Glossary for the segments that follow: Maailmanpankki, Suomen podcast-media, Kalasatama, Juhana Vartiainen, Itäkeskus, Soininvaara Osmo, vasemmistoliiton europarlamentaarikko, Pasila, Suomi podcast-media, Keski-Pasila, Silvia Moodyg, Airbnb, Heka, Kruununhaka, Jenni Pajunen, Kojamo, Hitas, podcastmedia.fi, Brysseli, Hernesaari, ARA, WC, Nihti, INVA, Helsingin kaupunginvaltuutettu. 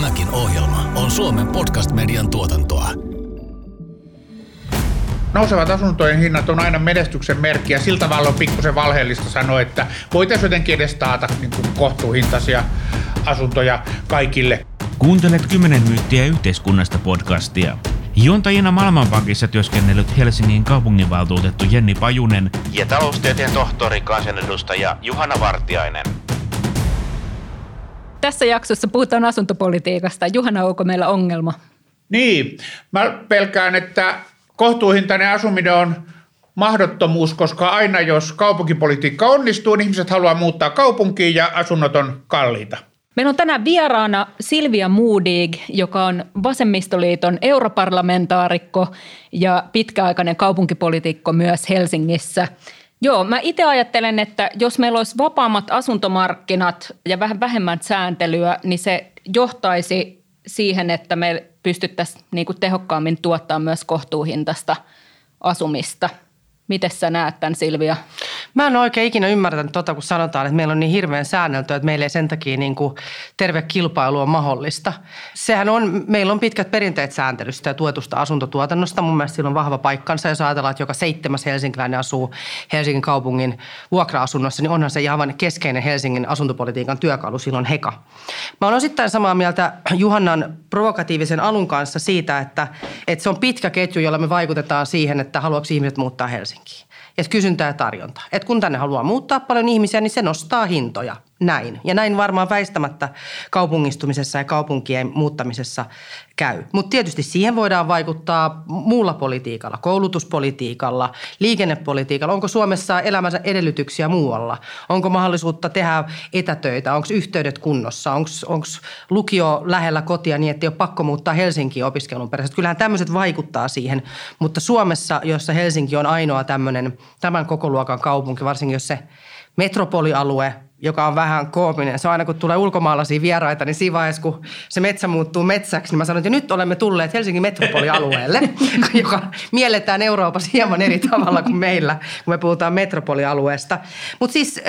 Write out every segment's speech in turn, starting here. Tämäkin ohjelma on Suomen podcast-median tuotantoa. Nousevat asuntojen hinnat on aina menestyksen merkki ja sillä tavalla on pikkusen valheellista sanoa, että voitaisiin jotenkin edes taata niin kuin kohtuuhintaisia asuntoja kaikille. Kuuntelet 10 myyttiä yhteiskunnasta podcastia. Juontajina Maailmanpankissa työskennellyt Helsingin kaupunginvaltuutettu Jenni Pajunen ja taloustieteen tohtori kansanedustaja Juhana Vartiainen. Tässä jaksossa puhutaan asuntopolitiikasta. Juhana, onko meillä ongelma? Niin, mä pelkään, että kohtuuhintainen asuminen on mahdottomuus, koska aina jos kaupunkipolitiikka onnistuu, niin ihmiset haluaa muuttaa kaupunkiin ja asunnot on kalliita. Meillä on tänään vieraana Silvia Moodyg, joka on vasemmistoliiton europarlamentaarikko ja pitkäaikainen kaupunkipoliitikko myös Helsingissä. Joo, mä itse ajattelen, että jos meillä olisi vapaammat asuntomarkkinat ja vähän vähemmän sääntelyä, niin se johtaisi siihen, että me pystyttäisiin niin kuin tehokkaammin tuottamaan myös kohtuuhintaista asumista. Miten sä näet tämän, Silvia? Mä en oikein ikinä ymmärtänyt tuota, kun sanotaan, että meillä on niin hirveän säänneltyä, että meillä ei sen takia niin kuin terve kilpailu on mahdollista. Meillä on pitkät perinteet sääntelystä ja tuetusta asuntotuotannosta. Mun mielestä sillä on vahva paikkansa. Jos ajatellaan, että joka 7. helsinkiläinen asuu Helsingin kaupungin vuokra-asunnossa, niin onhan se ihan keskeinen Helsingin asuntopolitiikan työkalu, silloin Heka. Mä olen osittain samaa mieltä Juhannan provokatiivisen alun kanssa siitä, että se on pitkä ketju, jolla me vaikutetaan siihen, että haluaako ihmiset muuttaa Helsinkiin. Että kysyntää ja tarjontaa. Että kun tänne haluaa muuttaa paljon ihmisiä, niin se nostaa hintoja. Näin. Ja näin varmaan väistämättä kaupungistumisessa ja kaupunkien muuttamisessa käy. Mutta tietysti siihen voidaan vaikuttaa muulla politiikalla, koulutuspolitiikalla, liikennepolitiikalla. Onko Suomessa elämänsä edellytyksiä muualla? Onko mahdollisuutta tehdä etätöitä? Onko yhteydet kunnossa? Onko lukio lähellä kotia niin, että ei ole pakko muuttaa Helsinkiin opiskelun perässä? Kyllähän tämmöiset vaikuttaa siihen. Mutta Suomessa, jossa Helsinki on ainoa tämmöinen tämän kokoluokan kaupunki, varsinkin jos se metropolialue, joka on vähän koominen. Se on aina, kun tulee ulkomaalaisia vieraita, niin siinä vaiheessa, kun se metsä muuttuu metsäksi, niin mä sanon, että nyt olemme tulleet Helsingin metropolialueelle, joka mielletään Euroopassa hieman eri tavalla kuin meillä, kun me puhutaan metropolialueesta. Mutta siis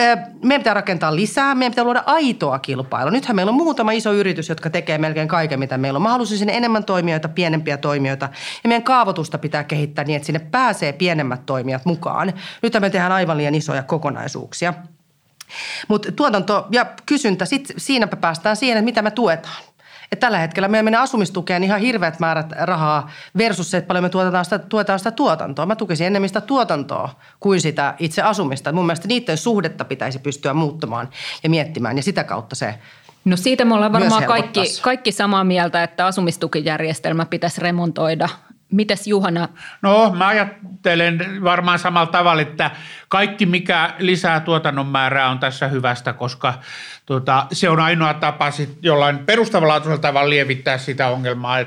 meidän pitää rakentaa lisää, meidän pitää luoda aitoa kilpailua. Nythän meillä on muutama iso yritys, jotka tekee melkein kaiken, mitä meillä on. Mä halusin sinne enemmän toimijoita, pienempiä toimijoita. Ja meidän kaavoitusta pitää kehittää niin, että sinne pääsee pienemmät toimijat mukaan. Nythän me tehdään aivan liian isoja kokonaisuuksia. Mutta tuotanto ja kysyntä, siinäpä päästään siihen, että mitä me tuetaan. Et tällä hetkellä meillä menee asumistukeen ihan hirveät määrät rahaa versus se, että paljon me tuetaan sitä tuotantoa. Mä tukisin enemmän sitä tuotantoa kuin sitä itse asumista. Et mun mielestä niiden suhdetta pitäisi pystyä muuttamaan ja miettimään ja sitä kautta se. No siitä me ollaan varmaan kaikki samaa mieltä, että asumistukijärjestelmä pitäisi remontoida. Mitäs Juhana? No mä ajattelen varmaan samalla tavalla, että kaikki mikä lisää tuotannon määrää on tässä hyvästä, koska se on ainoa tapa sit jollain perustavanlaatuisella tavalla lievittää sitä ongelmaa,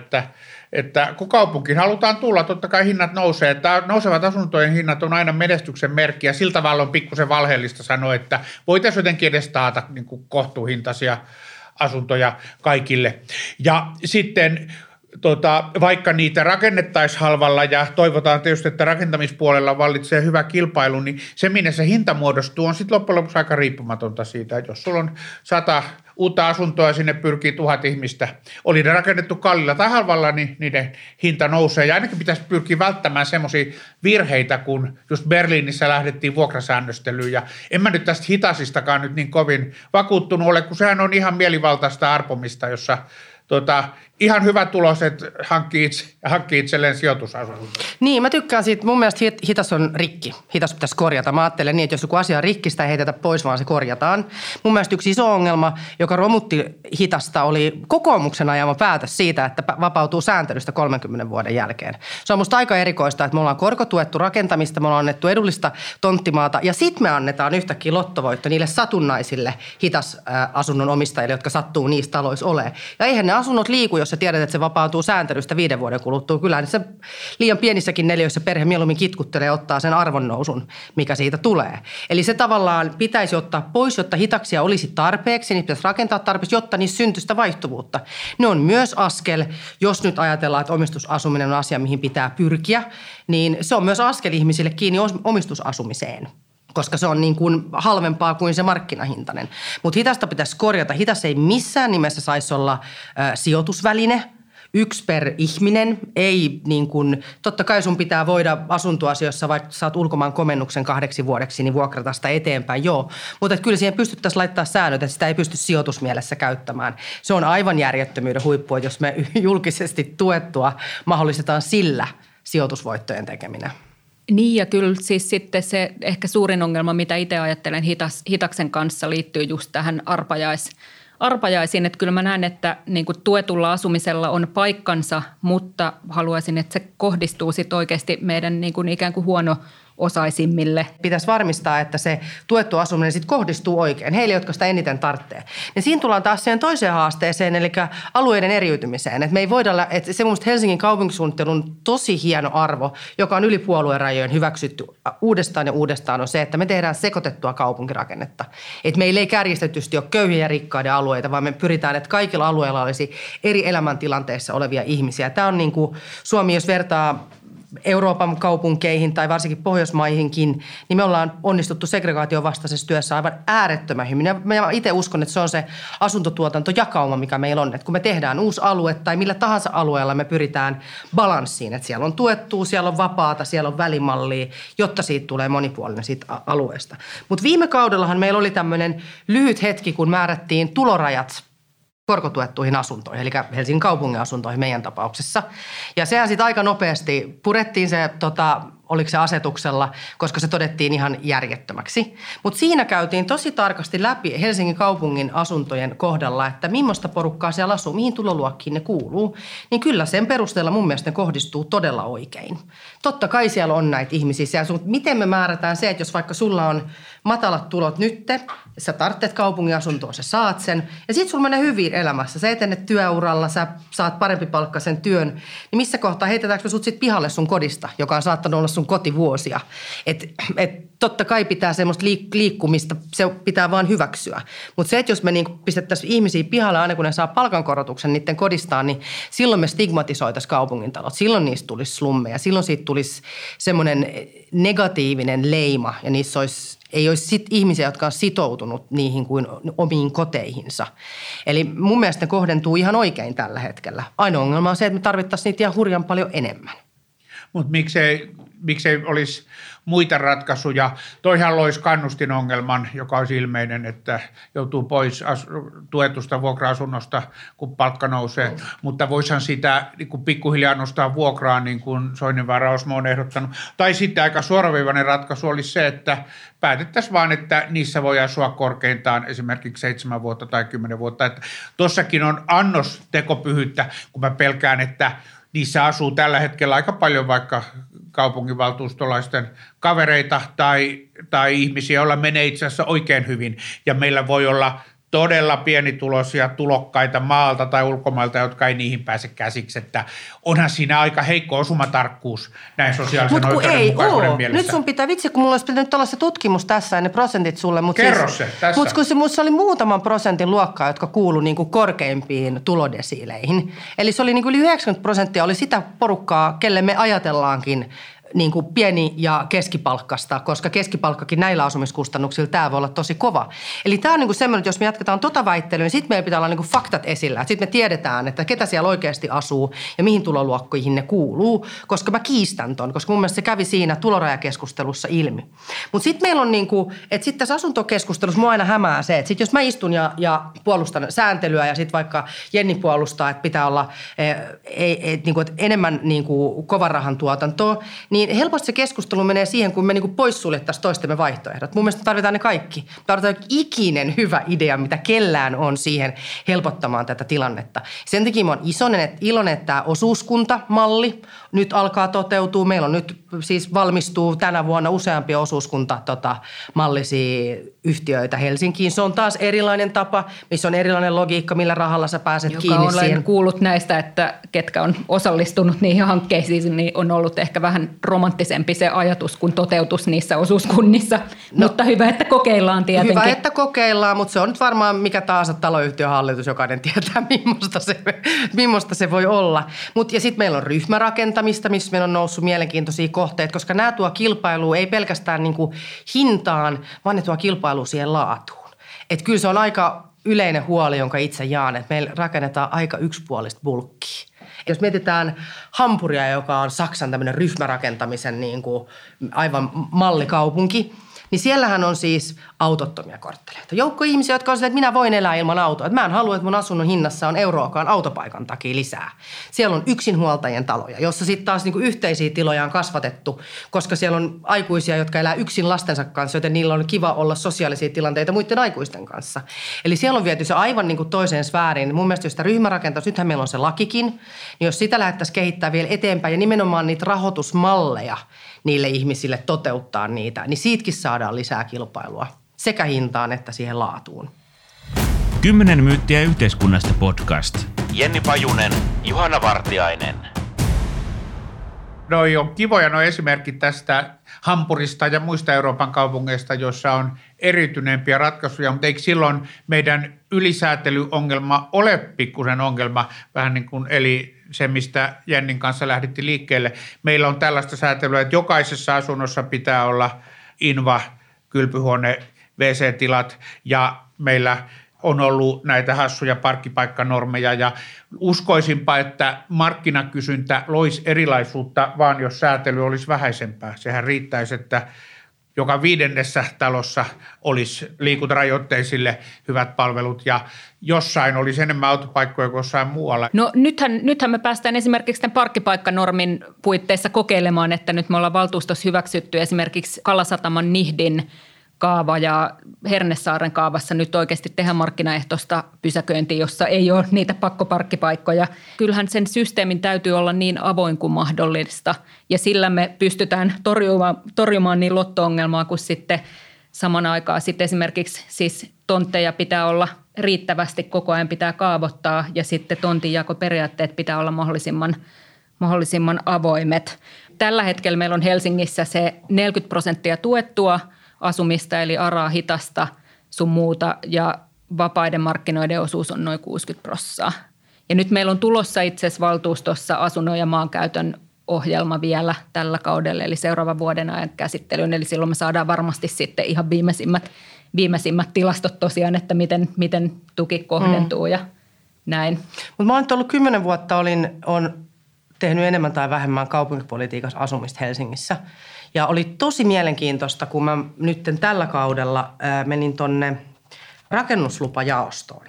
että kun kaupunkiin halutaan tulla, totta kai hinnat nousee. Nousevat asuntojen hinnat on aina menestyksen merkki ja sillä tavalla on pikkusen valheellista sanoa, että voitaisiin jotenkin edes taata niin kuin kohtuuhintaisia asuntoja kaikille. Ja sitten vaikka niitä rakennettaisiin halvalla ja toivotaan tietysti, että rakentamispuolella vallitsee hyvä kilpailu, niin se, minne se hinta muodostuu, on sitten loppujen lopuksi aika riippumatonta siitä. Jos sulla on 100 uutta asuntoa ja sinne pyrkii 1000 ihmistä, oli ne rakennettu kallilla tai halvalla, niin niiden hinta nousee. Ja ainakin pitäisi pyrkiä välttämään semmoisia virheitä, kun just Berliinissä lähdettiin vuokrasäännöstelyyn. Ja en mä nyt tästä Hitasistakaan nyt niin kovin vakuuttunut ole, kun sehän on ihan mielivaltaista arpomista, jossa ihan hyvä tulos, että hankkii itselleen sijoitusasunnon. Niin, mä tykkään siitä. Mun mielestä Hitas on rikki. Hitas pitäisi korjata. Mä ajattelen niin, että jos joku asia on rikki, sitä ei heitetä pois, vaan se korjataan. Mun mielestä yksi iso ongelma, joka romutti Hitasta, oli kokoomuksen ajama päätös siitä, että vapautuu sääntelystä 30 vuoden jälkeen. Se on musta aika erikoista, että me ollaan korkotuettu rakentamista, me ollaan annettu edullista tonttimaata ja sit me annetaan yhtäkkiä lottovoitto niille satunnaisille Hitas-asunnon omistajille, jotka sattuu niissä taloissa olemaan. Ja eihän ne asunnot liiku, jos sä tiedät, että se vapautuu sääntelystä 5 vuoden kuluttua. Kyllähän se liian pienissäkin neliöissä perhe mieluummin kitkuttelee ja ottaa sen arvonnousun, mikä siitä tulee. Eli se tavallaan pitäisi ottaa pois, jotta Hitaksia olisi tarpeeksi, niin pitäisi rakentaa tarpeeksi, jotta niissä syntyy sitä vaihtuvuutta. Ne on myös askel, jos nyt ajatellaan, että omistusasuminen on asia, mihin pitää pyrkiä, niin se on myös askel ihmisille kiinni omistusasumiseen. koska se on niin kuin halvempaa kuin se markkinahintainen. Mutta Hitasta pitäisi korjata. Hitas ei missään nimessä saisi olla sijoitusväline, yksi per ihminen. Ei niin kuin, totta kai sun pitää voida asuntoasioissa, vaikka saat ulkomaan komennuksen 8 vuodeksi, niin vuokrata sitä eteenpäin, joo. Mutta kyllä siihen pystyttäisiin laittaa säännöt, että sitä ei pysty sijoitusmielessä käyttämään. Se on aivan järjettömyyden huippu, jos me julkisesti tuettua mahdollistetaan sillä sijoitusvoittojen tekeminen. Niin ja kyllä siis sitten se ehkä suurin ongelma, mitä itse ajattelen Hitaksen kanssa liittyy just tähän arpajaisiin. Että kyllä mä näen, että niin kuin tuetulla asumisella on paikkansa, mutta haluaisin, että se kohdistuu sitten oikeasti meidän niin kuin ikään kuin huono-osaisimmille. Pitäisi varmistaa, että se tuettu asuminen sitten kohdistuu oikein heille, jotka sitä eniten tarvitsee. Ja siinä tullaan taas siihen toiseen haasteeseen, eli alueiden eriytymiseen. Et me ei voida, että se mun Helsingin kaupunkisuunnittelun tosi hieno arvo, joka on yli puoluerajojen hyväksytty uudestaan ja uudestaan, on se, että me tehdään sekoitettua kaupunkirakennetta. Et meillä ei kärjistetysti ole köyhiä ja rikkaiden alueita, vaan me pyritään, että kaikilla alueilla olisi eri elämäntilanteissa olevia ihmisiä. Tämä on niin kuin Suomi, jos vertaa Euroopan kaupunkeihin tai varsinkin Pohjoismaihinkin, niin me ollaan onnistuttu segregaation vastaisessa työssä aivan äärettömän hyvin. Ja mä itse uskon, että se on se asuntotuotantojakauma, mikä meillä on. Että kun me tehdään uusi alue tai millä tahansa alueella me pyritään balanssiin. Että siellä on tuettua, siellä on vapaata, siellä on välimallia, jotta siitä tulee monipuolinen siitä alueesta. Mutta viime kaudellahan meillä oli tämmöinen lyhyt hetki, kun määrättiin tulorajat korkotuettuihin asuntoihin, eli Helsingin kaupungin asuntoihin meidän tapauksessa. Ja sehän sitten aika nopeasti purettiin se, oliko se asetuksella, koska se todettiin ihan järjettömäksi. Mutta siinä käytiin tosi tarkasti läpi Helsingin kaupungin asuntojen kohdalla, että millaista porukkaa siellä asuu, mihin tuloluokkiin ne kuuluu. Niin kyllä sen perusteella mun mielestä ne kohdistuu todella oikein. Totta kai siellä on näitä ihmisiä siellä, mutta miten me määrätään se, että jos vaikka sulla on matalat tulot nytte, sä tarvitset kaupungin asuntoa, sä saat sen. Ja sit sulla menee hyvin elämässä. Sä etenet työuralla, sä saat parempi palkka sen työn. Niin missä kohtaa heitetäänkö sut sit pihalle sun kodista, joka on saattanut olla sun kotivuosia. Et totta kai pitää semmoista liikkumista, se pitää vaan hyväksyä. Mutta se, että jos me niinku pistettäisiin ihmisiä pihalle aina kun ne saa palkankorotuksen niiden kodistaan, niin silloin me stigmatisoitaisiin kaupungintalot. Silloin niistä tulisi slummeja, silloin siitä tulisi semmoinen negatiivinen leima ja niissä ei olisi sit ihmisiä, jotka on sitoutunut niihin kuin omiin koteihinsa. Eli mun mielestä ne kohdentuu ihan oikein tällä hetkellä. Ainoa ongelma on se, että me tarvittaisiin niitä ihan hurjan paljon enemmän. Mutta miksei olisi muita ratkaisuja? Toihan loisi kannustinongelman, joka olisi ilmeinen, että joutuu pois tuetusta vuokra-asunnosta, kun palkka nousee. Mm. Mutta voisihan sitä niin kuin pikkuhiljaa nostaa vuokraa, niin kuin Soininvaara Osmo on ehdottanut. Tai sitten aika suoraviivainen ratkaisu olisi se, että päätettäisiin vaan, että niissä voi asua korkeintaan esimerkiksi 7 vuotta tai 10 vuotta. Tuossakin on annos tekopyhyyttä, kun mä pelkään, että niissä asuu tällä hetkellä aika paljon vaikka kaupunginvaltuustolaisten kavereita tai ihmisiä, joilla menee itse asiassa oikein hyvin. Ja meillä voi olla todella pienituloisia tulokkaita maalta tai ulkomailta, jotka ei niihin pääse käsiksi. Että onhan siinä aika heikko osumatarkkuus näin sosiaalisen oikeudenmukaisuuden mielessä. Nyt sun pitää, kun mulla olisi pitänyt olla se tutkimus tässä ja ne prosentit sulle. Kerro siis, se tässä. Mutta kun se oli muutaman prosentin luokkaa, jotka kuului niin kuin korkeimpiin tulodesiileihin. Eli se oli niin kuin yli 90% oli sitä porukkaa, kelle me ajatellaankin niin kuin pieni- ja keskipalkkasta, koska keskipalkkakin näillä asumiskustannuksilla tämä voi olla tosi kova. Eli tämä on niin kuin semmoinen, että jos me jatketaan väittelyä, niin sitten meillä pitää olla niin kuin faktat esillä. Sitten me tiedetään, että ketä siellä oikeasti asuu ja mihin tuloluokkoihin ne kuuluu, koska mä kiistän ton, koska mun mielestä se kävi siinä tulorajakeskustelussa ilmi. Mutta sitten meillä on niin kuin, että sitten tässä asuntokeskustelussa mua aina hämää se, että sit jos mä istun ja puolustan sääntelyä ja sitten vaikka Jenni puolustaa, että pitää olla niin kuin, että enemmän niin kuin kovan rahan tuotantoa, niin helposti se keskustelu menee siihen, kun me niin poissuljettaisiin toistemme vaihtoehdot. Mun mielestä tarvitaan ne kaikki. Tarvitaan ikinen hyvä idea, mitä kellään on siihen helpottamaan tätä tilannetta. Sen takia mä oon iloinen, että tämä osuuskuntamalli nyt alkaa toteutua. Meillä on nyt siis valmistuu tänä vuonna useampia osuuskuntamallisia yhtiöitä Helsinkiin. Se on taas erilainen tapa, missä on erilainen logiikka, millä rahalla sä pääset joka kiinni siihen. Olen kuullut näistä, että ketkä on osallistunut niihin hankkeisiin, niin on ollut ehkä vähän romanttisempi se ajatus, kun toteutus niissä osuuskunnissa, mutta hyvä, että kokeillaan tietenkin. Hyvä, että kokeillaan, mutta se on nyt varmaan mikä tahansa taloyhtiön hallitus, jokainen tietää, millaista se voi olla. Ja sitten meillä on ryhmärakentaminen. rakentamista, missä meillä on noussut mielenkiintoisia kohteita, koska nämä tuo kilpailua ei pelkästään niin kuin hintaan, vaan ne tuo kilpailua siihen laatuun. Että kyllä se on aika yleinen huoli, jonka itse jaan, että meillä rakennetaan aika yksipuolista bulkkiä. Jos mietitään Hampuria, joka on Saksan tämmöinen ryhmärakentamisen niin kuin aivan mallikaupunki, niin siellähän on siis autottomia kortteleita. Joukko ihmisiä, jotka on silleen, että minä voin elää ilman autoa. Että mä en halua, että mun asunnon hinnassa on euroakaan autopaikan takia lisää. Siellä on yksinhuoltajien taloja, jossa sitten taas niinku yhteisiä tiloja on kasvatettu, koska siellä on aikuisia, jotka elää yksin lastensa kanssa, joten niillä on kiva olla sosiaalisia tilanteita muiden aikuisten kanssa. Eli siellä on viety se aivan niinku toiseen sfääriin. Mun mielestä jos sitä ryhmärakentamista, nythän meillä on se lakikin, niin jos sitä lähdettäisiin kehittämään vielä eteenpäin ja nimenomaan niitä rahoitusmalleja, niille ihmisille toteuttaa niitä, niin siitäkin saadaan lisää kilpailua sekä hintaan että siihen laatuun. 10 myyttiä yhteiskunnasta podcast. Jenni Pajunen, Juhana Vartiainen. Noi on kivoja nuo esimerkit tästä Hampurista ja muista Euroopan kaupungeista, joissa on erityneempiä ratkaisuja, mutta eikö silloin meidän ylisäätelyongelma ole pikkusen ongelma, vähän niin kuin eli se, mistä Jennin kanssa lähdettiin liikkeelle. Meillä on tällaista säätelyä, että jokaisessa asunnossa pitää olla INVA, kylpyhuone, WC-tilat ja meillä on ollut näitä hassuja parkkipaikkanormeja ja uskoisinpa, että markkinakysyntä loisi erilaisuutta, vaan jos säätely olisi vähäisempää. Sehän riittäisi, että joka 5. talossa olisi liikuntarajoitteisille hyvät palvelut ja jossain olisi enemmän autopaikkoja kuin jossain muualla. No nythän me päästään esimerkiksi tämän parkkipaikkanormin puitteissa kokeilemaan, että nyt me ollaan valtuustossa hyväksytty esimerkiksi Kalasataman Nihdin kaava ja Hernesaaren kaavassa nyt oikeasti tehdään markkinaehtoista pysäköintiä, jossa ei ole niitä pakkoparkkipaikkoja. Kyllähän sen systeemin täytyy olla niin avoin kuin mahdollista ja sillä me pystytään torjumaan niin lotto-ongelmaa kuin sitten saman aikaan sitten esimerkiksi siis tontteja pitää olla riittävästi, koko ajan pitää kaavoittaa ja sitten tontinjakoperiaatteet pitää olla mahdollisimman avoimet. Tällä hetkellä meillä on Helsingissä se 40% tuettua asumista eli ARAa, Hitasta sun muuta ja vapaiden markkinoiden osuus on noin 60%. Ja nyt meillä on tulossa itse asiassa valtuustossa asunnon ja maankäytön ohjelma vielä tällä kaudella eli seuraavan vuoden ajan käsittelyyn. Eli silloin me saadaan varmasti sitten ihan viimeisimmät tilastot tosiaan, että miten tuki kohdentuu ja näin. Mutta mä oon ollut 10 vuotta, olen tehnyt enemmän tai vähemmän kaupunkipolitiikassa asumista Helsingissä. Ja oli tosi mielenkiintoista, kun mä nyt tällä kaudella menin tonne rakennuslupajaostoon.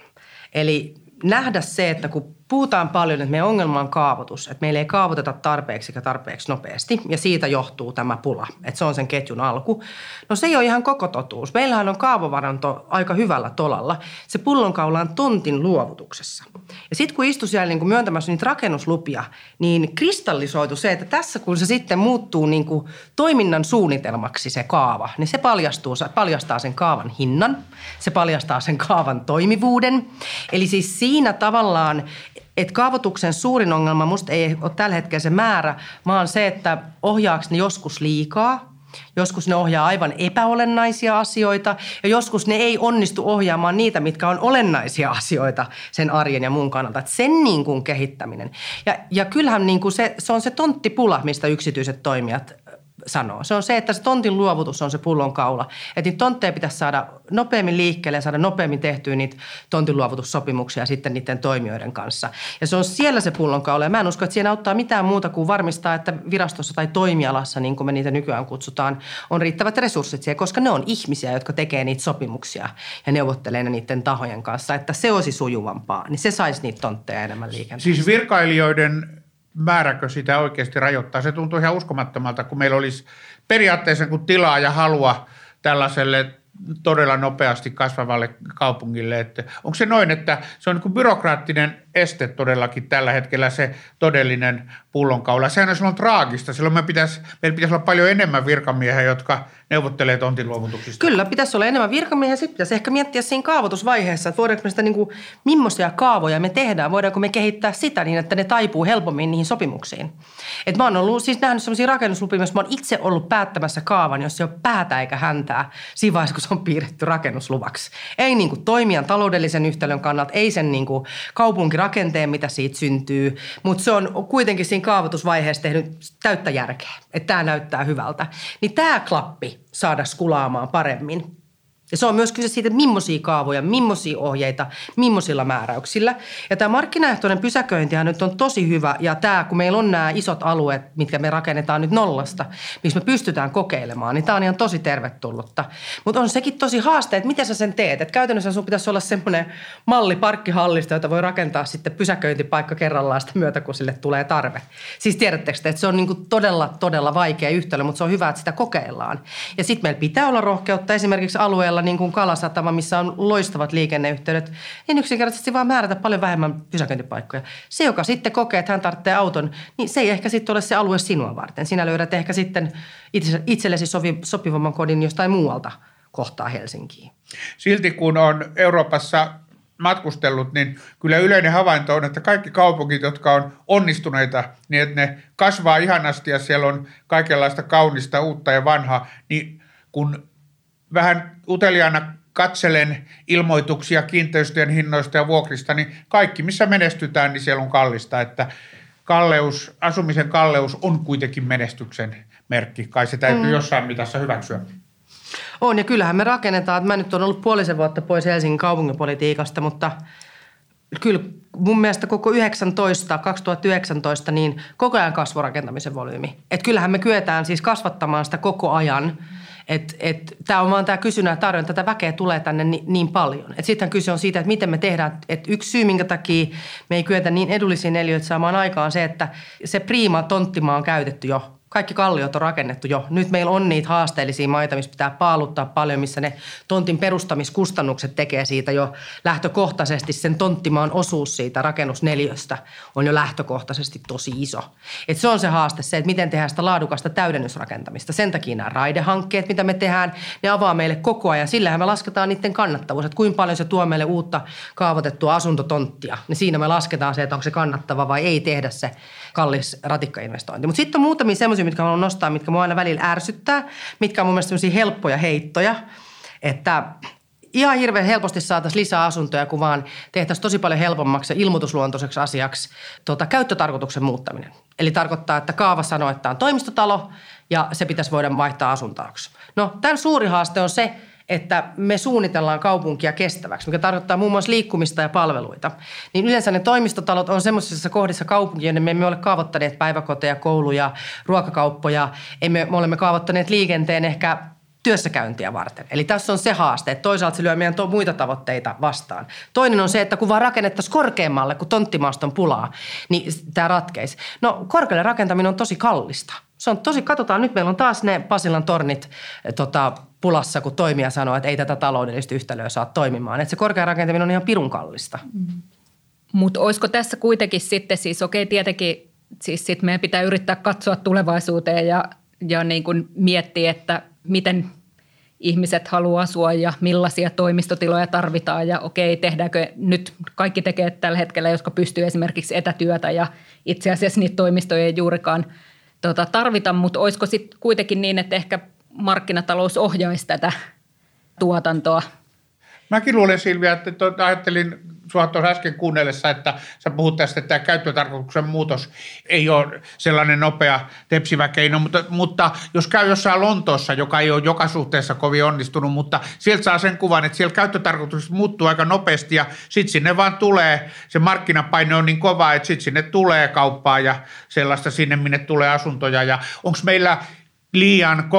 Eli nähdä se, että kun puhutaan paljon, että meidän ongelma on kaavoitus, että meillä ei kaavoiteta tarpeeksi ja tarpeeksi nopeasti, ja siitä johtuu tämä pula, että se on sen ketjun alku. No se ei ole ihan koko totuus. Meillähän on kaavovaranto aika hyvällä tolalla. Se pullonkaula on tontin luovutuksessa. Ja sitten kun istui siellä niin kuin myöntämässä niitä rakennuslupia, niin kristallisoitu se, että tässä kun se sitten muuttuu niin kuin toiminnan suunnitelmaksi se kaava, niin se paljastaa sen kaavan hinnan, se paljastaa sen kaavan toimivuuden. Eli siis siinä tavallaan että kaavoituksen suurin ongelma musta ei ole tällä hetkellä se määrä, vaan se, että ohjaako ne joskus liikaa, joskus ne ohjaa aivan epäolennaisia asioita ja joskus ne ei onnistu ohjaamaan niitä, mitkä on olennaisia asioita sen arjen ja muun kannalta. Että sen niin kuin kehittäminen. Ja kyllähän niin kuin se on se tonttipula, mistä yksityiset toimijat sanoo. Se on se, että se tontin luovutus on se pullonkaula. Että niitä tontteja pitäisi saada nopeammin liikkeelle ja saada nopeammin tehtyä niitä tontin luovutussopimuksia sitten niiden toimijoiden kanssa. Ja se on siellä se pullonkaula. Ja mä en usko, että siinä auttaa mitään muuta kuin varmistaa, että virastossa tai toimialassa, niin kuin me niitä nykyään kutsutaan, on riittävät resurssit siellä, koska ne on ihmisiä, jotka tekee niitä sopimuksia ja neuvottelee ne niiden tahojen kanssa. Että se olisi sujuvampaa, niin se saisi niitä tontteja enemmän liikenteeseen. Siis virkailijoiden määräkö sitä oikeasti rajoittaa? Se tuntuu ihan uskomattomalta, kun meillä olisi periaatteessa kun tilaa ja halua tällaiselle todella nopeasti kasvavalle kaupungille. Että onko se noin, että se on niin kuin byrokraattinen este todellakin tällä hetkellä se todellinen pullonkaula? Sehän on silloin traagista. Silloin meillä pitäisi olla paljon enemmän virkamiehiä, jotka neuvottelee tontinluovutuksista. Kyllä, pitäisi olla enemmän virkamiehiä. Sitten pitäisi ehkä miettiä siinä kaavoitusvaiheessa, että voidaanko me sitä niin kuin, millaisia kaavoja me tehdään. Voidaanko me kehittää sitä niin, että ne taipuu helpommin niihin sopimuksiin. Et mä oon ollut siis nähnyt sellaisia rakennuslupia, joissa mä oon itse ollut päättämässä kaavan, jos se on päätä eikä häntää siinä vaiheessa, kun se on piirretty rakennusluvaksi. Ei niin kuin toimijan taloudellisen yhtälön kannalta, ei sen niin kuin kaupunkirakennuksen rakenteen, mitä siitä syntyy, mutta se on kuitenkin siinä kaavoitusvaiheessa tehnyt täyttä järkeä, että tämä näyttää hyvältä. Niin tämä klappi saada skulaamaan paremmin. Ja se on myös kyse siitä, että millaisia kaavoja, millaisia ohjeita, millaisilla määräyksillä. Ja tämä markkinaehtoinen pysäköintihän nyt on tosi hyvä. Ja tämä, kun meillä on nämä isot alueet, mitkä me rakennetaan nyt nollasta, missä me pystytään kokeilemaan, niin tämä on ihan tosi tervetullutta. Mutta on sekin tosi haaste, että miten sä sen teet. Että käytännössä sun pitäisi olla semmoinen malli parkkihallista, jota voi rakentaa sitten pysäköintipaikka kerrallaan sitä myötä, kun sille tulee tarve. Siis tiedättekö te, että se on niinku todella vaikea yhtälö, mutta se on hyvä, että sitä kokeillaan. Ja sitten meillä pitää olla rohkeutta esimerkiksi alueella, niin kuin Kalasatama, missä on loistavat liikenneyhteydet, niin yksinkertaisesti vaan määrätä paljon vähemmän pysäköintipaikkoja. Se, joka sitten kokee, että hän tarvitsee auton, niin se ei ehkä sitten ole se alue sinua varten. Sinä löydät ehkä sitten itsellesi sopivamman kodin jostain muualta kohtaa Helsinkiin. Silti kun on Euroopassa matkustellut, niin kyllä yleinen havainto on, että kaikki kaupungit, jotka on onnistuneita, niin että ne kasvaa ihanasti ja siellä on kaikenlaista kaunista, uutta ja vanhaa, niin kun vähän uteliaana katselen ilmoituksia kiinteistöjen hinnoista ja vuokrista, niin kaikki, missä menestytään, niin siellä on kallista. Että kalleus, asumisen kalleus on kuitenkin menestyksen merkki. Kai se täytyy jossain mitassa hyväksyä. On, ja kyllähän me rakennetaan. Mä nyt olen ollut puolisen vuotta pois Helsingin kaupunginpolitiikasta, mutta kyllä mun mielestä koko 2019, niin koko ajan kasvurakentamisen volyymi. Että kyllähän me kyetään siis kasvattamaan sitä koko ajan. Tämä on vaan tämä kysynnän ja tarjonnan, tätä väkeä tulee tänne niin paljon. Sittenhän kyse on siitä, että miten me tehdään. Että yksi syy, minkä takia me ei kyetä niin edullisia neliöitä saamaan aikaan, se, että se priima tonttimaa on käytetty jo. Kaikki kalliot on rakennettu jo. Nyt meillä on niitä haasteellisia maita, missä pitää paaluttaa paljon, missä ne tontin perustamiskustannukset tekee siitä jo lähtökohtaisesti. Sen tonttimaan osuus siitä rakennusneliöstä on jo lähtökohtaisesti tosi iso. Et se on se haaste se, että miten tehdään sitä laadukasta täydennysrakentamista. Sen takia nämä raidehankkeet, mitä me tehdään, ne avaa meille koko ajan. Sillähän me lasketaan niiden kannattavuus, että kuinka paljon se tuo meille uutta kaavoitettua asuntotonttia. Niin siinä me lasketaan se, että onko se kannattava vai ei tehdä se kallis ratikkainvestointi. Mutta sitten on muutamia semmoisia, mitkä haluan nostaa, mitkä mua aina välillä ärsyttää, mitkä on mun mielestä sellaisia helppoja heittoja, että ihan hirveän helposti saataisiin lisää asuntoja, kun vaan tehtäisiin tosi paljon helpommaksi ja ilmoitusluontoiseksi asiaksi käyttötarkoituksen muuttaminen. Eli tarkoittaa, että kaava sanoo, että tämä on toimistotalo ja se pitäisi voida vaihtaa asuntoaksi. No, tämän suuri haaste on se, että me suunnitellaan kaupunkia kestäväksi, mikä tarkoittaa muun muassa liikkumista ja palveluita. Niin yleensä ne toimistotalot on semmoisissa kohdissa kaupunkia, joiden me emme ole kaavoittaneet päiväkoteja, kouluja, ruokakauppoja. Me olemme kaavoittaneet liikenteen ehkä työssäkäyntiä varten. Eli tässä on se haaste, että toisaalta se lyö meidän muita tavoitteita vastaan. Toinen on se, että kun vaan rakennettaisiin korkeammalle, kun tonttimaaston pulaa, niin tämä ratkeisi. No, korkealle rakentaminen on tosi kallista. Se on tosi, katsotaan, nyt meillä on taas ne Pasilan tornit pulassa, kun toimija sanoo, että ei tätä taloudellista yhtälöä saa toimimaan. Että se korkea rakentaminen on ihan pirun kallista. Mutta olisiko tässä kuitenkin sitten, siis okei, tietenkin siis sit meidän pitää yrittää katsoa tulevaisuuteen ja niin kuin miettiä, että miten ihmiset haluaa asua ja millaisia toimistotiloja tarvitaan ja okei, tehdäänkö nyt kaikki tekee tällä hetkellä, jotka pystyy esimerkiksi etätyötä ja itse asiassa niitä toimistoja ei juurikaan tarvita, mutta olisiko sitten kuitenkin niin, että ehkä markkinatalous ohjaisi tätä tuotantoa? Mäkin luulen, Silvia, että ajattelin sinua tuossa äsken kuunnellessa, että sä puhut tästä, että tämä käyttötarkoituksen muutos ei ole sellainen nopea tepsivä keino, mutta jos käy jossain Lontoossa, joka ei ole joka suhteessa kovin onnistunut, mutta sieltä saa sen kuvan, että siellä käyttötarkoitus muuttuu aika nopeasti ja sitten sinne vaan tulee, se markkinapaine on niin kova, että sitten sinne tulee kauppaa ja sellaista sinne, minne tulee asuntoja ja onko meillä liian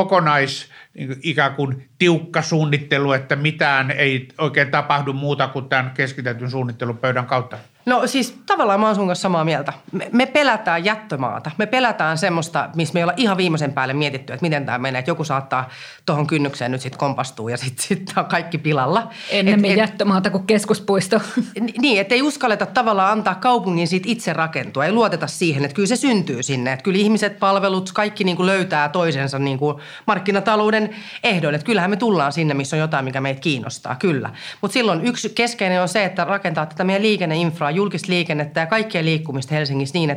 ikään kuin tiukka suunnittelu, että mitään ei oikein tapahdu muuta kuin tämän keskitetyn suunnittelupöydän kautta? No siis tavallaan mä oon sun kanssa samaa mieltä. Me pelätään jättömaata. Me pelätään semmoista, missä me ei olla ihan viimeisen päälle mietitty, että miten tämä menee. Että joku saattaa tuohon kynnykseen nyt sitten kompastua ja sitten on kaikki pilalla. Ennemmin jättömaata kuin keskuspuisto. Niin, että ei uskalleta tavallaan antaa kaupungin siitä itse rakentua. Ei luoteta siihen, että kyllä se syntyy sinne. Että kyllä ihmiset, palvelut, kaikki niin kuin löytää toisensa niin kuin markkinatalouden sen ehdoille. Että kyllähän me tullaan sinne, missä on jotain, mikä meitä kiinnostaa, kyllä. Mutta silloin yksi keskeinen on se, että rakentaa tätä meidän liikenneinfraa, julkista liikennettä ja kaikkea liikkumista Helsingissä niin,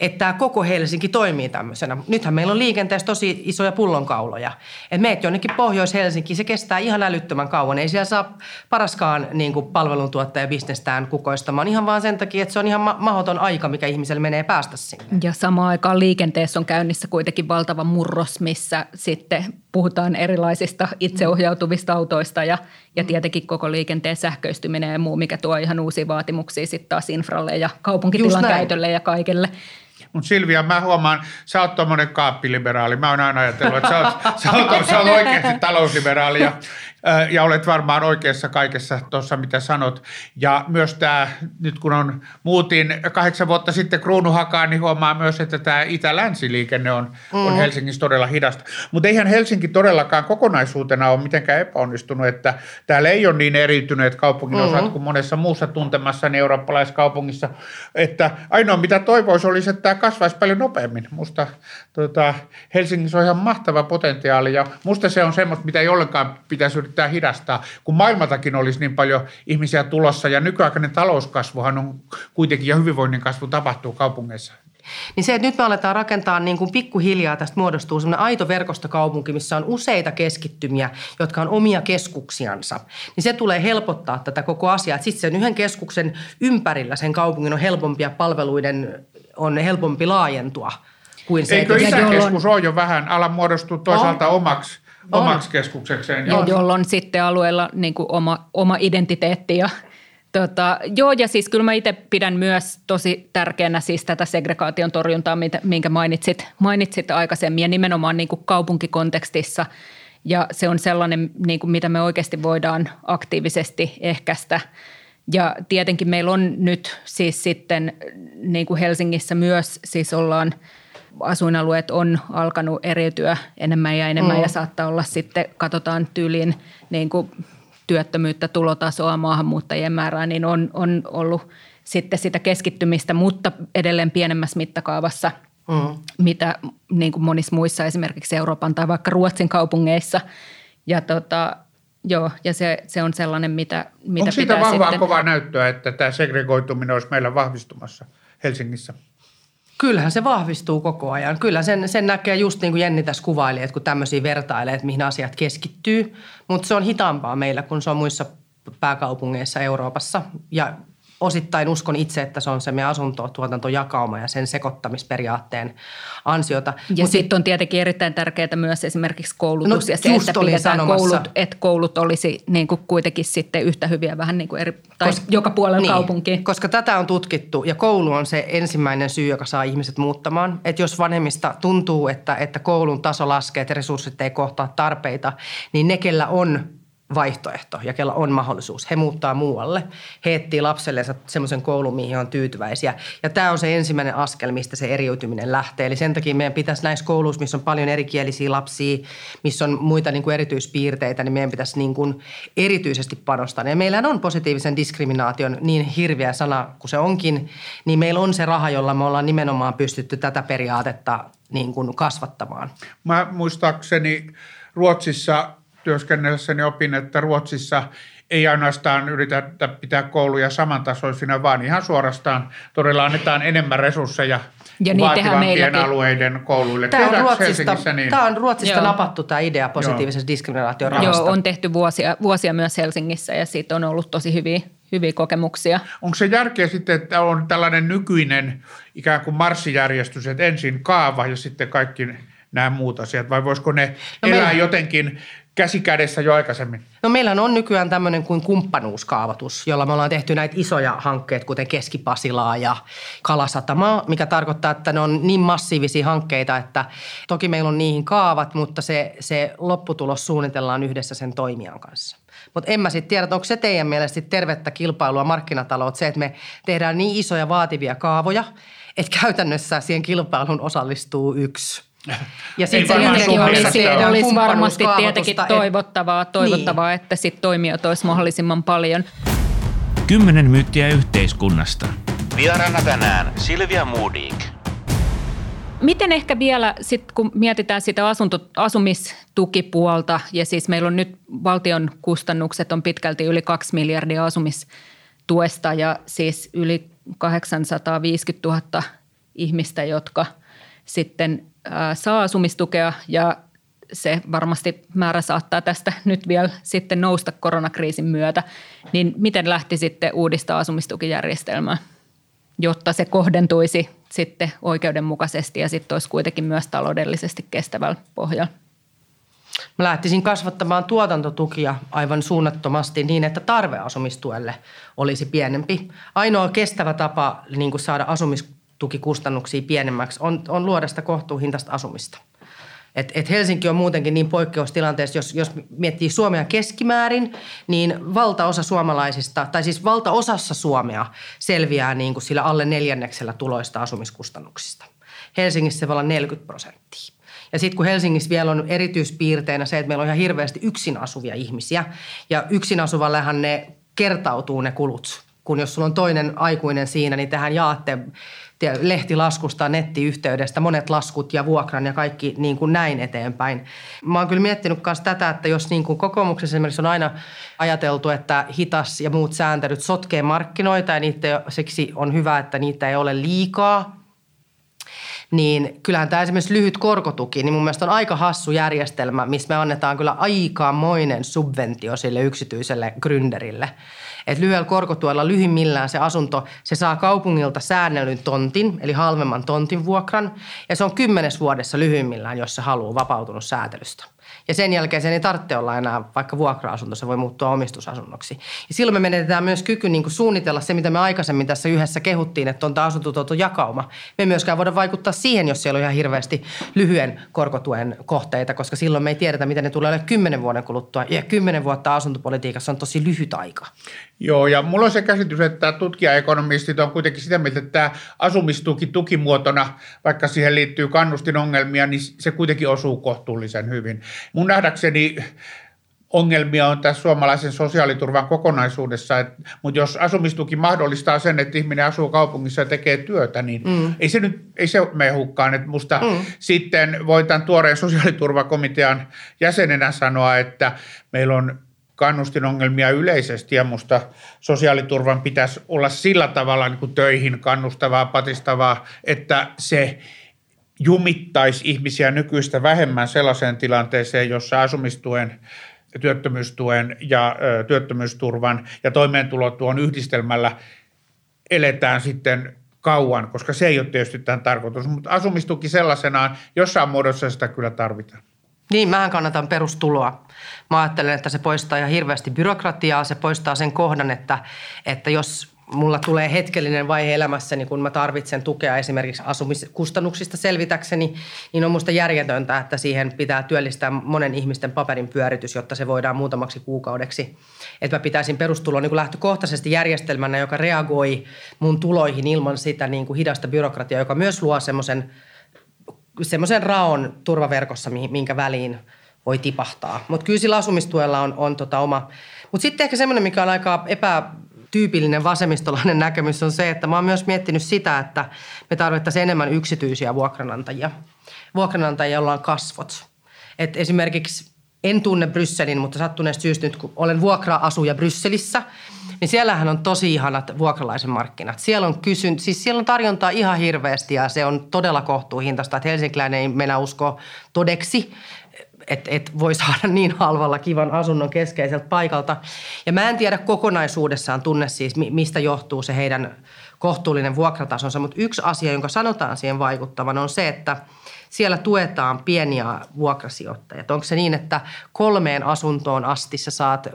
että koko Helsinki toimii tämmöisenä. Nythän meillä on liikenteessä tosi isoja pullonkauloja. Että meet jonnekin Pohjois-Helsinki, se kestää ihan älyttömän kauan. Ei siellä saa paraskaan niin kuin palveluntuottajabisnestään kukoistamaan ihan vaan sen takia, että se on ihan mahdoton aika, mikä ihmiselle menee päästä sinne. Ja samaan aikaan liikenteessä on käynnissä kuitenkin valtava murros, missä sitten puhutaan erilaisista itseohjautuvista autoista ja tietenkin koko liikenteen sähköistyminen ja muu, mikä tuo ihan uusia vaatimuksia sitten taas infralle ja kaupunkitilan käytölle ja kaikille. Mutta Silvia, mä huomaan, sä oot tommonen kaappiliberaali. Mä oon aina ajatellut, että sä oot oikeasti talousliberaali ja olet varmaan oikeassa kaikessa tuossa, mitä sanot. Ja myös tämä, nyt kun on muutin 8 vuotta sitten Kruununhakaan, niin huomaa myös, että tämä itä-länsiliikenne on Helsingissä todella hidasta. Mutta eihän Helsinki todellakaan kokonaisuutena ole mitenkään epäonnistunut, että täällä ei ole niin eriytyneet kaupunginosat kuin monessa muussa tuntemassani eurooppalaiskaupungissa. Että ainoa, mitä toivoisi, olisi, että tämä kasvaisi paljon nopeammin. Musta Helsingissä on ihan mahtava potentiaali ja musta se on semmoista, mitä jollenkaan pitäisi yrittää hidastaa, kun maailmaltakin olisi niin paljon ihmisiä tulossa ja nykyaikainen talouskasvuhan on kuitenkin ja hyvinvoinnin kasvu tapahtuu kaupungeissa. Niin se, että nyt me aletaan rakentaa niin kuin pikkuhiljaa, tästä muodostuu semmoinen aito verkostokaupunki, missä on useita keskittymiä, jotka on omia keskuksiansa. Niin se tulee helpottaa tätä koko asiaa. Sitten sen yhden keskuksen ympärillä sen kaupungin on helpompia palveluiden, on helpompi laajentua kuin se. Eikö Itäkeskus ole jo vähän, ala muodostua toisaalta omaksi keskuksekseen? Ja jolloin sitten alueella niin kuin oma identiteetti ja... ja siis kyllä mä itse pidän myös tosi tärkeänä siis tätä segregaation torjuntaa, minkä mainitsit aikaisemmin ja nimenomaan niin kuin kaupunkikontekstissa. Ja se on sellainen, niin kuin mitä me oikeasti voidaan aktiivisesti ehkäistä. Ja tietenkin meillä on nyt siis sitten niin kuin Helsingissä myös siis ollaan asuinalueet on alkanut eriytyä enemmän ja saattaa olla sitten, katsotaan tyyliin niin kuin työttömyyttä, tulotasoa, maahanmuuttajien määrää, niin on ollut sitten sitä keskittymistä, mutta edelleen pienemmässä mittakaavassa, mitä niin kuin monissa muissa esimerkiksi Euroopan tai vaikka Ruotsin kaupungeissa. Ja se on sellainen, mitä pitää sitten... Onko siitä vahvaa kovaa näyttöä, että tämä segregoituminen olisi meillä vahvistumassa Helsingissä? Kyllähän se vahvistuu koko ajan. Kyllä sen näkee just niin kuin Jenni tässä kuvaili, että kun tämmöisiä vertailee, että mihin asiat keskittyy. Mutta se on hitaampaa meillä, kun se on muissa pääkaupungeissa Euroopassa. Ja osittain uskon itse, että se on se meidän asuntotuotantojakauma ja sen sekoittamisperiaatteen ansiota. Ja sitten on tietenkin erittäin tärkeää myös esimerkiksi koulutus ja se, että pidetään koulut olisi niin kuin kuitenkin sitten yhtä hyviä vähän niin kuin joka puolella kaupunkiin. Koska tätä on tutkittu ja koulu on se ensimmäinen syy, joka saa ihmiset muuttamaan. Että jos vanhemmista tuntuu, että koulun taso laskee, että resurssit ei kohtaa tarpeita, niin ne, kellä on vaihtoehto ja kellä on mahdollisuus. He muuttaa muualle. He etsii lapsellensa semmoisen koulun, mihin on tyytyväisiä. Ja tämä on se ensimmäinen askel, mistä se eriytyminen lähtee. Eli sen takia meidän pitäisi näissä kouluissa, missä on paljon erikielisiä lapsia, missä on muita niin kuin erityispiirteitä, niin meidän pitäisi niin kuin erityisesti panostaa. Ja meillähän on positiivisen diskriminaation niin hirveä sana kuin se onkin, niin meillä on se raha, jolla me ollaan nimenomaan pystytty tätä periaatetta niin kuin kasvattamaan. Mä muistaakseni Ruotsissa työskennellessäni opin, että Ruotsissa ei ainoastaan yritetä pitää kouluja samantasoisina, vaan ihan suorastaan todella annetaan enemmän resursseja vaativampien alueiden kouluille. Tämä on Ruotsista napattu tämä idea positiivisesta diskriminaation rahasta. Joo, on tehty vuosia myös Helsingissä ja siitä on ollut tosi hyviä kokemuksia. Onko se järkeä sitten, että on tällainen nykyinen ikään kuin marssijärjestys, että ensin kaava ja sitten kaikki nämä muut asiat, vai voisiko ne elää jotenkin käsi kädessä jo aikaisemmin? No meillähän on nykyään tämmöinen kuin kumppanuuskaavoitus, jolla me ollaan tehty näitä isoja hankkeita, kuten Keski-Pasilaa ja Kalasatamaa, mikä tarkoittaa, että ne on niin massiivisia hankkeita, että toki meillä on niihin kaavat, mutta se lopputulos suunnitellaan yhdessä sen toimijan kanssa. Mutta en mä sitten tiedä, onko se teidän mielestä tervettä kilpailua markkinataloutta, se, että me tehdään niin isoja vaativia kaavoja, että käytännössä siihen kilpailuun osallistuu yksi. Ja se olisi varmasti tietenkin toivottavaa, että sit toimijat olisi mahdollisimman paljon. 10 myyttiä yhteiskunnasta. Vieraana tänään Silvia Moodyg. Miten ehkä vielä, sit, kun mietitään sitä asumistukipuolta, ja siis meillä on nyt valtion kustannukset on pitkälti yli 2 miljardia asumistuesta ja siis yli 850 000 ihmistä, jotka sitten saa asumistukea ja se varmasti määrä saattaa tästä nyt vielä sitten nousta koronakriisin myötä, niin miten lähtisitte uudistaa asumistukijärjestelmää, jotta se kohdentuisi sitten oikeudenmukaisesti ja sitten olisi kuitenkin myös taloudellisesti kestävällä pohjalla? Mä lähtisin kasvattamaan tuotantotukia aivan suunnattomasti niin, että tarve asumistuelle olisi pienempi. Ainoa kestävä tapa niin kuin saada asumistukikustannuksia pienemmäksi on luoda sitä kohtuuhintaista asumista. Et Helsinki on muutenkin niin poikkeustilanteessa, jos miettii Suomea keskimäärin, niin valtaosa suomalaisista, tai siis valtaosassa Suomea selviää niin kuin sillä alle 4% tuloista asumiskustannuksista. Helsingissä se voi olla 40%. Ja sitten kun Helsingissä vielä on erityispiirteinä se, että meillä on ihan hirveästi yksin asuvia ihmisiä, ja yksin asuvallehan ne kertautuu ne kulut, kun jos sulla on toinen aikuinen siinä, niin tehän jaatte lehtilaskusta, nettiyhteydestä, monet laskut ja vuokran ja kaikki niin kuin näin eteenpäin. Mä oon kyllä miettinyt myös tätä, että jos niin kuin kokoomuksessa esimerkiksi on aina ajateltu, että Hitas ja muut sääntelyt sotkee markkinoita ja niitä, siksi on hyvä, että niitä ei ole liikaa, niin kyllähän tämä esimerkiksi lyhyt korkotuki, niin mun mielestä on aika hassu järjestelmä, missä me annetaan kyllä aikamoinen subventio sille yksityiselle gründerille. Et lyhyellä korkotuella lyhimmillään se asunto, se saa kaupungilta säännellyn tontin, eli halvemman tontin vuokran, ja se on 10 vuodessa lyhimmillään, jos se haluaa, vapautunut säätelystä. Ja sen jälkeen sen ei tarvitse olla enää vaikka vuokra-asunto, se voi muuttua omistusasunnoksi. Ja silloin me menetetään myös kyky niin kuin suunnitella se, mitä me aikaisemmin tässä yhdessä kehuttiin, että on tämä asuntotottojakauma. Me ei myöskään voida vaikuttaa siihen, jos siellä on ihan hirveästi lyhyen korkotuen kohteita, koska silloin me ei tiedetä, mitä ne tulee olemaan 10 vuoden kuluttua. Ja 10 vuotta asuntopolitiikassa on tosi lyhyt aika. Joo, ja mulla on se käsitys, että tutkijaekonomistit on kuitenkin sitä mieltä, että tämä asumistuki tukimuotona, vaikka siihen liittyy kannustinongelmia, niin se kuitenkin osuu kohtuullisen hyvin. Mun nähdäkseni ongelmia on tässä suomalaisen sosiaaliturvan kokonaisuudessa, mutta jos asumistuki mahdollistaa sen, että ihminen asuu kaupungissa ja tekee työtä, niin ei se mene hukkaan. Et musta sitten voin tämän tuoreen sosiaaliturvakomitean jäsenenä sanoa, että meillä on kannustinongelmia yleisesti ja musta sosiaaliturvan pitäisi olla sillä tavalla niin kuin töihin kannustavaa, patistavaa, että se jumittaisi ihmisiä nykyistä vähemmän sellaiseen tilanteeseen, jossa asumistuen, työttömyystuen ja työttömyysturvan ja toimeentulotuen yhdistelmällä eletään sitten kauan, koska se ei ole tietysti tämän tarkoitus, mutta asumistuki sellaisenaan jossain muodossa sitä kyllä tarvitaan. Niin, mähän kannatan perustuloa. Mä ajattelen, että se poistaa ihan hirveästi byrokratiaa, se poistaa sen kohdan, että jos mulla tulee hetkellinen vaihe elämässäni, kun mä tarvitsen tukea esimerkiksi asumiskustannuksista selvitäkseni, niin on musta järjetöntä, että siihen pitää työllistää monen ihmisten paperin pyöritys, jotta se voidaan muutamaksi kuukaudeksi. Että mä pitäisin perustuloa niin kuin lähtökohtaisesti järjestelmänä, joka reagoi mun tuloihin ilman sitä niin kuin hidasta byrokratiaa, joka myös luo semmoisen raon turvaverkossa, minkä väliin voi tipahtaa. Mutta kyllä sillä asumistuella on oma. Mutta sitten ehkä semmoinen, mikä on aika epätyypillinen vasemmistolainen näkemys on se, että mä oon myös miettinyt sitä, että me tarvittaisiin enemmän yksityisiä vuokranantajia. Vuokranantajia, joilla on kasvot. Et esimerkiksi en tunne Brysselin, mutta sattuneesta syystä nyt, kun olen vuokra-asuja Brysselissä, niin siellähän on tosi ihanat vuokralaisen markkinat. Siellä on siellä on tarjontaa ihan hirveästi ja se on todella kohtuuhintaista, että helsinkiläinen ei mennä uskoa todeksi, että voi saada niin halvalla kivan asunnon keskeiseltä paikalta. Ja mä en tiedä kokonaisuudessaan tunne siis, mistä johtuu se heidän kohtuullinen vuokratasonsa, mutta yksi asia, jonka sanotaan siihen vaikuttavan, on se, että siellä tuetaan pieniä vuokrasijoittajia. Onko se niin, että 3 asuntoon asti sä saat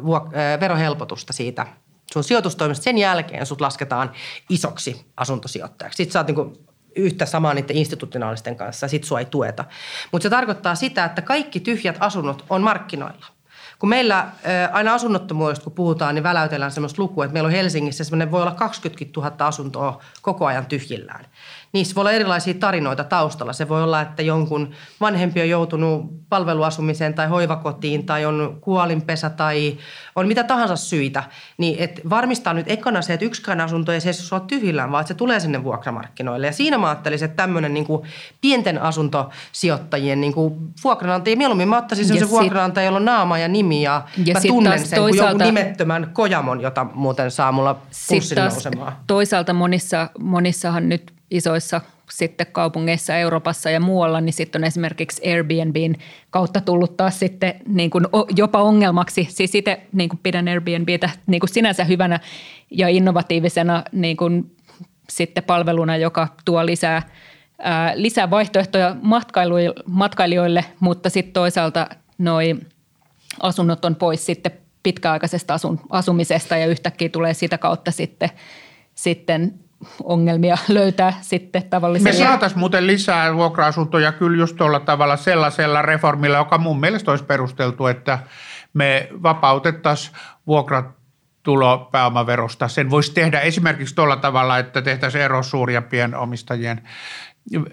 verohelpotusta siitä sun sijoitustoimesta, sen jälkeen sut lasketaan isoksi asuntosijoittajaksi. Sitten sä oot niinku yhtä samaa niiden institutionaalisten kanssa, sit sua ei tueta. Mutta se tarkoittaa sitä, että kaikki tyhjät asunnot on markkinoilla. Kun meillä aina asunnottomuudesta, kun puhutaan, niin väläytellään semmoista lukua, että meillä on Helsingissä semmoinen, voi olla 20 000 asuntoa koko ajan tyhjillään. Niissä voi olla erilaisia tarinoita taustalla. Se voi olla, että jonkun vanhempi on joutunut palveluasumiseen tai hoivakotiin tai on kuolinpesä tai on mitä tahansa syitä. Niin et varmistaa nyt ekana se, että yksikään asunto ei seisoo olla tyhjillään, vaan että se tulee sinne vuokramarkkinoille. Ja siinä mä ajattelisin, että tämmöinen niin kuin pienten asuntosijoittajien niin kuin vuokranantaja, mieluummin mä ottaisin semmoisen vuokranantaja, jolla on naama ja nimi ja mä tunnen sen kuin jonkun nimettömän Kojamon, jota muuten saa mulla pussin nousemaan. Toisaalta monissahan nyt isoissa sitten kaupungeissa Euroopassa ja muualla, niin sitten on esimerkiksi Airbnbin kautta tullut taas sitten niin kuin jopa ongelmaksi. Siis itse niin kuin pidän Airbnbtä niin kuin sinänsä hyvänä ja innovatiivisena niin kuin sitten palveluna, joka tuo lisää vaihtoehtoja matkailijoille, mutta sitten toisaalta noi asunnot on pois sitten pitkäaikaisesta asumisesta ja yhtäkkiä tulee sitä kautta sitten ongelmia löytää sitten tavallisella. Me saataisiin muuten lisää vuokra-asuntoja kyllä just tuolla tavalla sellaisella reformilla, joka mun mielestä olisi perusteltu, että me vapautettaisiin vuokratulopääomaverosta. Sen voisi tehdä esimerkiksi tuolla tavalla, että tehtäisiin ero suuri- ja pienomistajien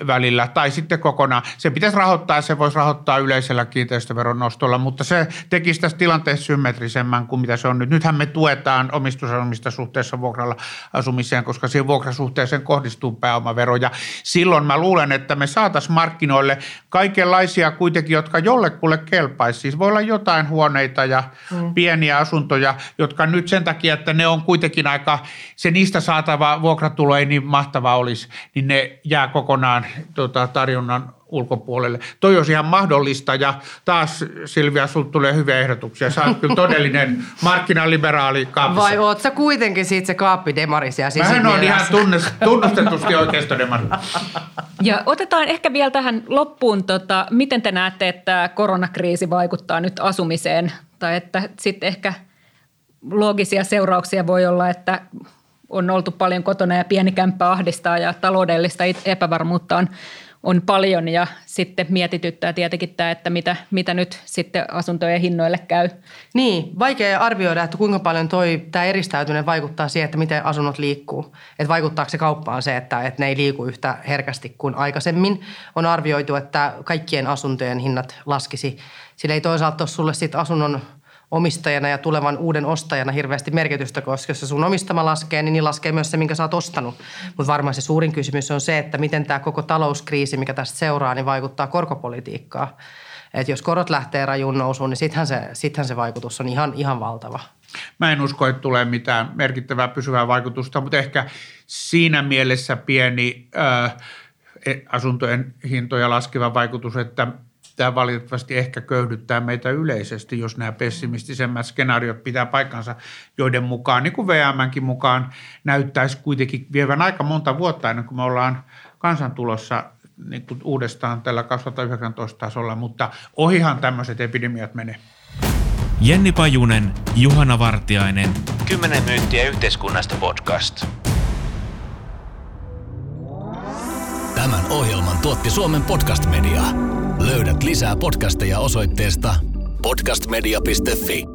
välillä tai sitten kokonaan. Se pitäisi rahoittaa, se voisi rahoittaa yleisellä kiinteistöveron nostolla, mutta se tekisi tässä tilanteessa symmetrisemmän kuin mitä se on nyt. Nythän me tuetaan omistusasumista suhteessa vuokralla asumiseen, koska siihen vuokrasuhteeseen kohdistuu pääomavero. Ja silloin mä luulen, että me saataisiin markkinoille kaikenlaisia kuitenkin, jotka jollekulle kelpaisi. Siis voi olla jotain huoneita ja pieniä asuntoja, jotka nyt sen takia, että ne on kuitenkin aika, se niistä saatava vuokratulo ei niin mahtava olisi, niin ne jää kokonaan tarjonnan ulkopuolelle. Toi olisi ihan mahdollista ja taas Silvia, sulta tulee hyviä ehdotuksia. Sä oot kyllä todellinen markkinaliberaali kaapissa. Vai oot sä kuitenkin siitä se kaappidemari siellä sisällä? Mähän on ihan tunnustetusti oikeistodemari. Ja otetaan ehkä vielä tähän loppuun, miten te näette, että koronakriisi vaikuttaa nyt asumiseen? Tai että sitten ehkä loogisia seurauksia voi olla, että on oltu paljon kotona ja pieni kämppä ahdistaa ja taloudellista epävarmuutta on paljon ja sitten mietityttää tietenkin tämä, että mitä nyt sitten asuntojen hinnoille käy. Niin, vaikea arvioida, että kuinka paljon tämä eristäytyminen vaikuttaa siihen, että miten asunnot liikkuu. Että vaikuttaako se kauppaan se, että ne ei liiku yhtä herkästi kuin aikaisemmin. On arvioitu, että kaikkien asuntojen hinnat laskisi. Sillä ei toisaalta ole sulle sitten asunnon omistajana ja tulevan uuden ostajana hirveästi merkitystä, koska jos se sun omistama laskee, niin laskee myös se, minkä sä oot ostanut. Mutta varmaan se suurin kysymys on se, että miten tämä koko talouskriisi, mikä tästä seuraa, niin vaikuttaa korkopolitiikkaan. Että jos korot lähtee rajuun nousuun, niin sittenhän se vaikutus on ihan valtava. Mä en usko, että tulee mitään merkittävää pysyvää vaikutusta, mutta ehkä siinä mielessä pieni asuntojen hintoja laskeva vaikutus, että tämä valitettavasti ehkä köyhdyttää meitä yleisesti, jos nämä pessimistisemmät skenaariot pitää paikkansa, joiden mukaan, niin kuin VM:nkin mukaan, näyttäisi kuitenkin vievän aika monta vuotta ennen kuin me ollaan kansantulossa niin kuin uudestaan tällä 2019 tasolla, mutta ohihan tämmöiset epidemiat menee. Jenni Pajunen, Juhana Vartiainen. 10 myyttiä yhteiskunnasta podcast. Tämän ohjelman tuotti Suomen podcast-media. Löydät lisää podcasteja osoitteesta podcastmedia.fi.